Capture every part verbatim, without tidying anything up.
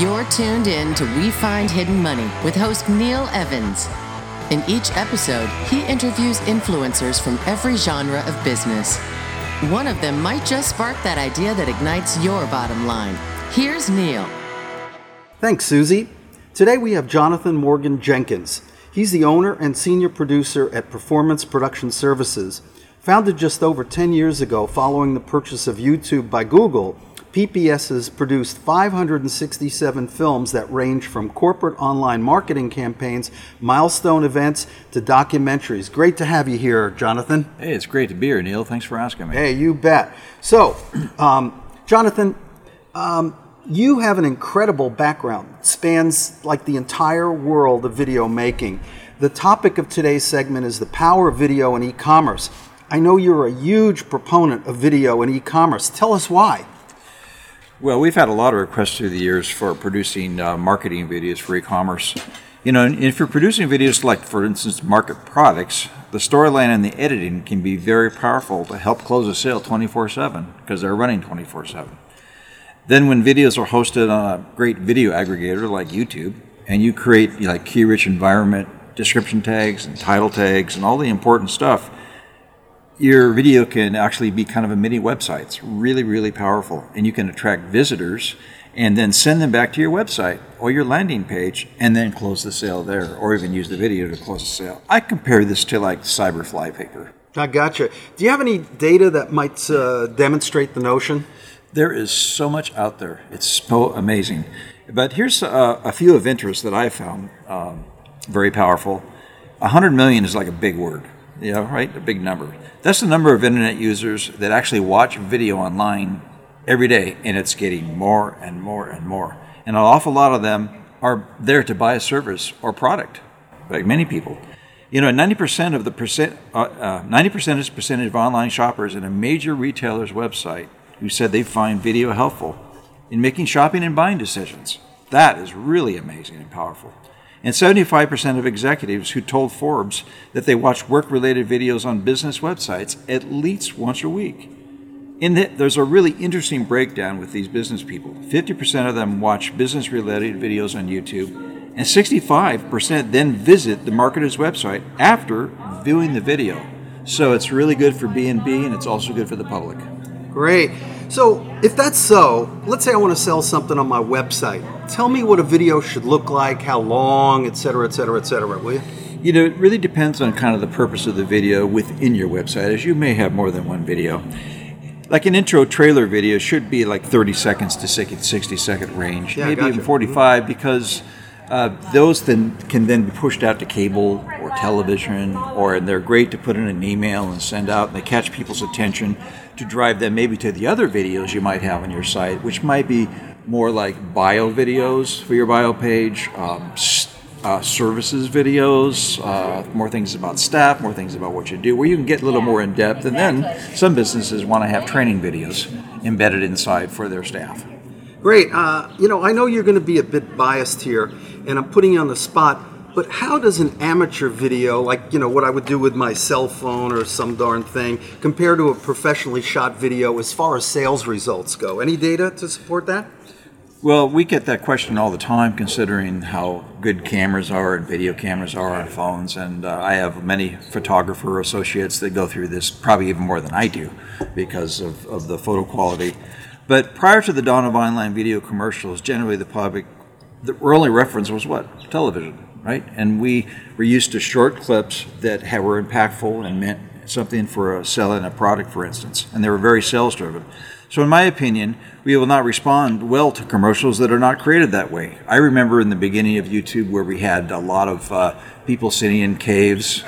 You're tuned in to We Find Hidden Money with host Neil Evans. In each episode, he interviews influencers from every genre of business. One of them might just spark that idea that ignites your bottom line. Here's Neil. Thanks, Susie. Today we have Jonathan Morgan Jenkins. He's the owner and senior producer at Performance Production Services. Founded just over ten years ago following the purchase of YouTube by Google, P P S has produced five hundred sixty-seven films that range from corporate online marketing campaigns, milestone events, to documentaries. Great to have you here, Jonathan. Hey, it's great to be here, Neil. Thanks for asking me. Hey, you bet. So, um, Jonathan, um, you have an incredible background. It spans like the entire world of video making. The topic of today's segment is the power of video and e-commerce. I know you're a huge proponent of video and e-commerce. Tell us why. Well, we've had a lot of requests through the years for producing uh, marketing videos for e-commerce. You know, and if you're producing videos like, for instance, market products, the storyline and the editing can be very powerful to help close a sale twenty-four seven because they're running twenty-four seven. Then when videos are hosted on a great video aggregator like YouTube, and you create, you know, like key-rich environment, description tags and title tags and all the important stuff, your video can actually be kind of a mini website. It's really, really powerful. And you can attract visitors and then send them back to your website or your landing page and then close the sale there, or even use the video to close the sale. I compare this to like cyber flypaper. I gotcha. Do you have any data that might uh, demonstrate the notion? There is so much out there. It's so amazing. But here's a, a few of interest that I found um, very powerful. one hundred million is like a big word. Yeah, right? A big number. That's the number of internet users that actually watch video online every day, and it's getting more and more and more. And an awful lot of them are there to buy a service or product, like many people. You know, ninety percent of the percent, uh, uh, ninety percent is percentage of online shoppers in a major retailer's website who said they find video helpful in making shopping and buying decisions. That is really amazing and powerful. And seventy-five percent of executives who told Forbes that they watch work-related videos on business websites at least once a week. And there's a really interesting breakdown with these business people. fifty percent of them watch business-related videos on YouTube, and sixty-five percent then visit the marketer's website after viewing the video. So it's really good for B and B, and it's also good for the public. Great. So if that's so, let's say I want to sell something on my website. Tell me what a video should look like, how long, et cetera, et cetera, et cetera, will you? You know, it really depends on kind of the purpose of the video within your website, as you may have more than one video. Like an intro trailer video should be like thirty seconds to sixty second range, yeah, maybe gotcha. even forty-five, mm-hmm. because uh, those then can then be pushed out to cable or television, or and they're great to put in an email and send out, and they catch people's attention to drive them maybe to the other videos you might have on your site, which might be more like bio videos for your bio page, um, uh, services videos, uh, more things about staff, more things about what you do, where you can get a little more in depth. And then some businesses want to have training videos embedded inside for their staff. Great. Uh, you know, I know you're going to be a bit biased here, and I'm putting you on the spot, but how does an amateur video, like, you know, what I would do with my cell phone or some darn thing, compare to a professionally shot video as far as sales results go? Any data to support that? Well, we get that question all the time, considering how good cameras are and video cameras are on phones. And uh, I have many photographer associates that go through this, probably even more than I do, because of, of the photo quality. But prior to the dawn of online video commercials, generally the public, the only reference was what? Television. Right? And we were used to short clips that were impactful and meant something for a selling a product, for instance, and they were very sales driven. So in my opinion, we will not respond well to commercials that are not created that way. I remember in the beginning of YouTube where we had a lot of uh, people sitting in caves,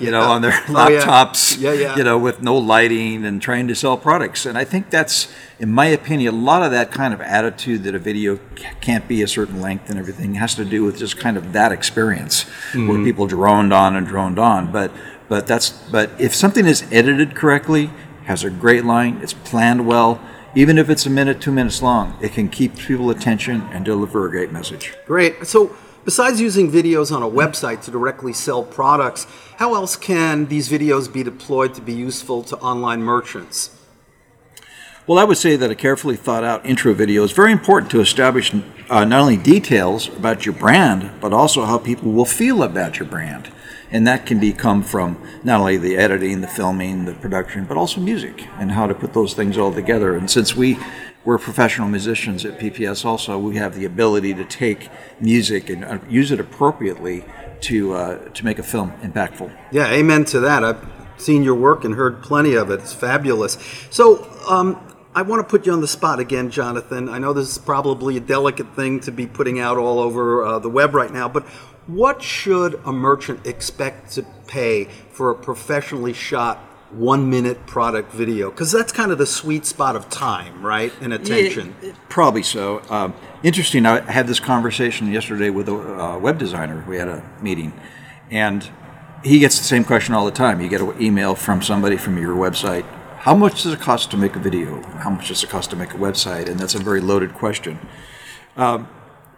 you know, on their laptops, oh, yeah. Yeah, yeah. you know, with no lighting and trying to sell products. And I think that's, in my opinion, a lot of that kind of attitude that a video can't be a certain length and everything has to do with just kind of that experience mm-hmm. where people droned on and droned on. But but that's but if something is edited correctly, has a great line, it's planned well, even if it's a minute, two minutes long, it can keep people's attention and deliver a great message. Great. So besides using videos on a website to directly sell products, how else can these videos be deployed to be useful to online merchants? Well, I would say that a carefully thought out intro video is very important to establish uh, not only details about your brand, but also how people will feel about your brand. And that can be come from not only the editing, the filming, the production, but also music and how to put those things all together. And since we were professional musicians at P P S also, we have the ability to take music and use it appropriately to uh, to make a film impactful. Yeah, amen to that. I've seen your work and heard plenty of it. It's fabulous. So um, I want to put you on the spot again, Jonathan. I know this is probably a delicate thing to be putting out all over uh, the web right now, but what should a merchant expect to pay for a professionally shot one-minute product video? Because that's kind of the sweet spot of time, right, and attention. It, it, probably so. Um, interesting, I had this conversation yesterday with a uh, web designer. We had a meeting, and he gets the same question all the time. You get an email from somebody from your website, how much does it cost to make a video? How much does it cost to make a website? And that's a very loaded question. Um,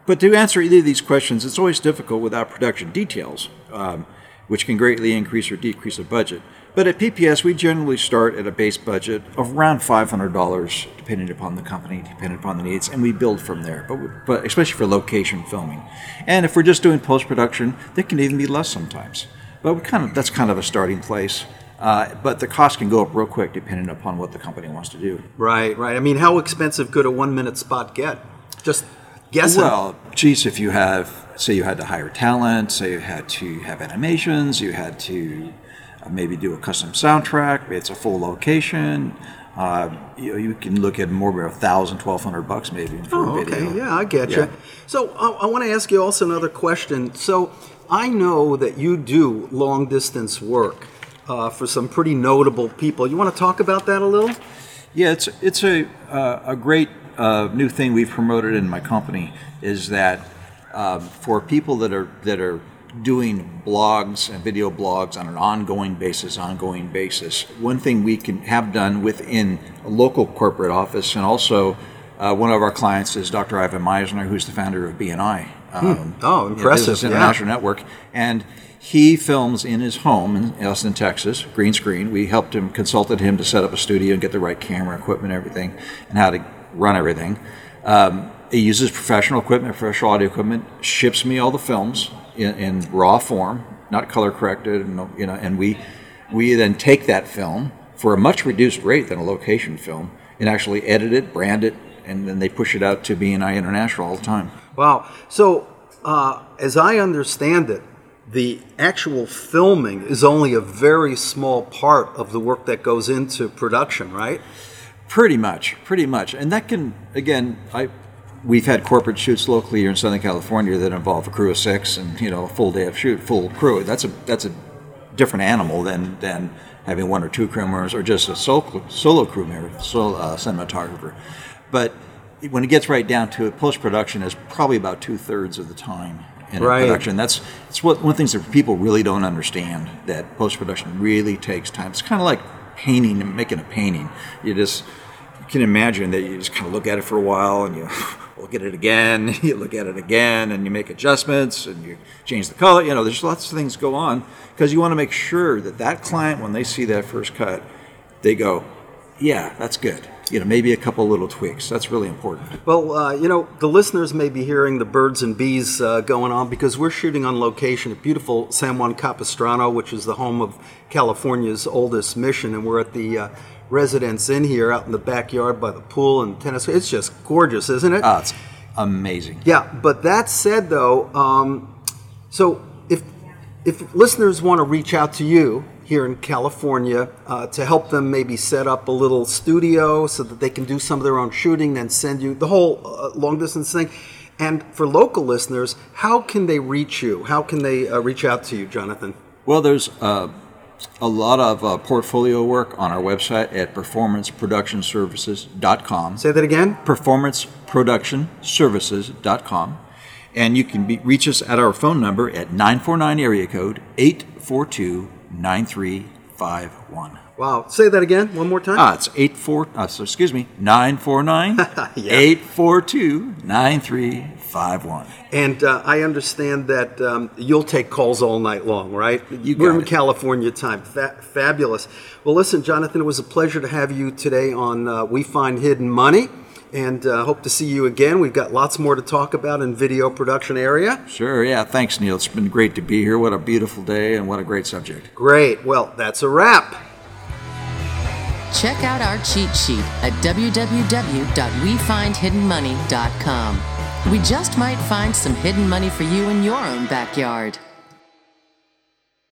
But to answer either of these questions, it's always difficult without production details, um, which can greatly increase or decrease a budget. But at P P S, we generally start at a base budget of around five hundred dollars, depending upon the company, depending upon the needs, and we build from there, but, we, but especially for location filming. And if we're just doing post-production, that can even be less sometimes. But we kind of that's kind of a starting place. Uh, but the cost can go up real quick depending upon what the company wants to do. Right, right. I mean, how expensive could a one-minute spot get? Just... Yes. Well, geez, if you have, say you had to hire talent, say you had to have animations, you had to maybe do a custom soundtrack, it's a full location, uh, you, you can look at more about a thousand, twelve hundred bucks maybe for oh, a video. Okay, yeah, I get yeah. you. So uh, I want to ask you also another question. So I know that you do long distance work uh, for some pretty notable people. You want to talk about that a little? Yeah, it's, it's a, uh, a great... Uh, new thing we've promoted in my company is that um, for people that are that are doing blogs and video blogs on an ongoing basis, ongoing basis, one thing we can have done within a local corporate office, and also uh, one of our clients is Doctor Ivan Meisner, who's the founder of B N I. Um, hmm. Oh, impressive! Business International yeah. Network, and he films in his home in Austin, Texas, green screen. We helped him, consulted him to set up a studio and get the right camera equipment, everything, and how to run everything. Um, it uses professional equipment, professional audio equipment, ships me all the films in, in raw form, not color corrected, and, you know, and we we then take that film for a much reduced rate than a location film and actually edit it, brand it, and then they push it out to B N I International all the time. Wow. So uh, as I understand it, the actual filming is only a very small part of the work that goes into production, right? Pretty much, pretty much. And that can, again, I, we've had corporate shoots locally here in Southern California that involve a crew of six and, you know, a full day of shoot, full crew. That's a that's a different animal than, than having one or two crew members or just a solo, solo crew member, solo uh, cinematographer. But when it gets right down to it, post-production is probably about two-thirds of the time in right. production. That's it's what, one of the things that people really don't understand, that post-production really takes time. It's kind of like painting and making a painting. You just you can imagine that you just kind of look at it for a while and you look at it again, you look at it again, and you make adjustments and you change the color. You know, there's lots of things go on because you want to make sure that that client, when they see that first cut, they go, yeah, that's good. You know, maybe a couple little tweaks. That's really important. Well, uh, you know, the listeners may be hearing the birds and bees uh, going on because we're shooting on location at beautiful San Juan Capistrano, which is the home of California's oldest mission, and we're at the uh, Residence Inn here out in the backyard by the pool and tennis. It's just gorgeous, isn't it? Oh, it's amazing. Yeah, but that said, though, um, so if if listeners want to reach out to you here in California uh, to help them maybe set up a little studio so that they can do some of their own shooting, then send you the whole uh, long distance thing. And for local listeners, how can they reach you? How can they uh, reach out to you, Jonathan? Well, there's uh, a lot of uh, portfolio work on our website at performance production services dot com. Say that again? performance production services dot com. And you can be, reach us at our phone number at nine four nine area code eight four two nine three five one. Wow. Say that again one more time. Ah, it's eight four. Uh, so excuse me, nine four nine, eight four two, nine three five one. And uh, I understand that um, you'll take calls all night long, right? You We're in it. California time. Fa- fabulous. Well, listen, Jonathan, it was a pleasure to have you today on uh, We Find Hidden Money. And uh, hope to see you again. We've got lots more to talk about in video production area. Sure, yeah. Thanks, Neil. It's been great to be here. What a beautiful day and what a great subject. Great. Well, that's a wrap. Check out our cheat sheet at w w w dot we find hidden money dot com. We just might find some hidden money for you in your own backyard.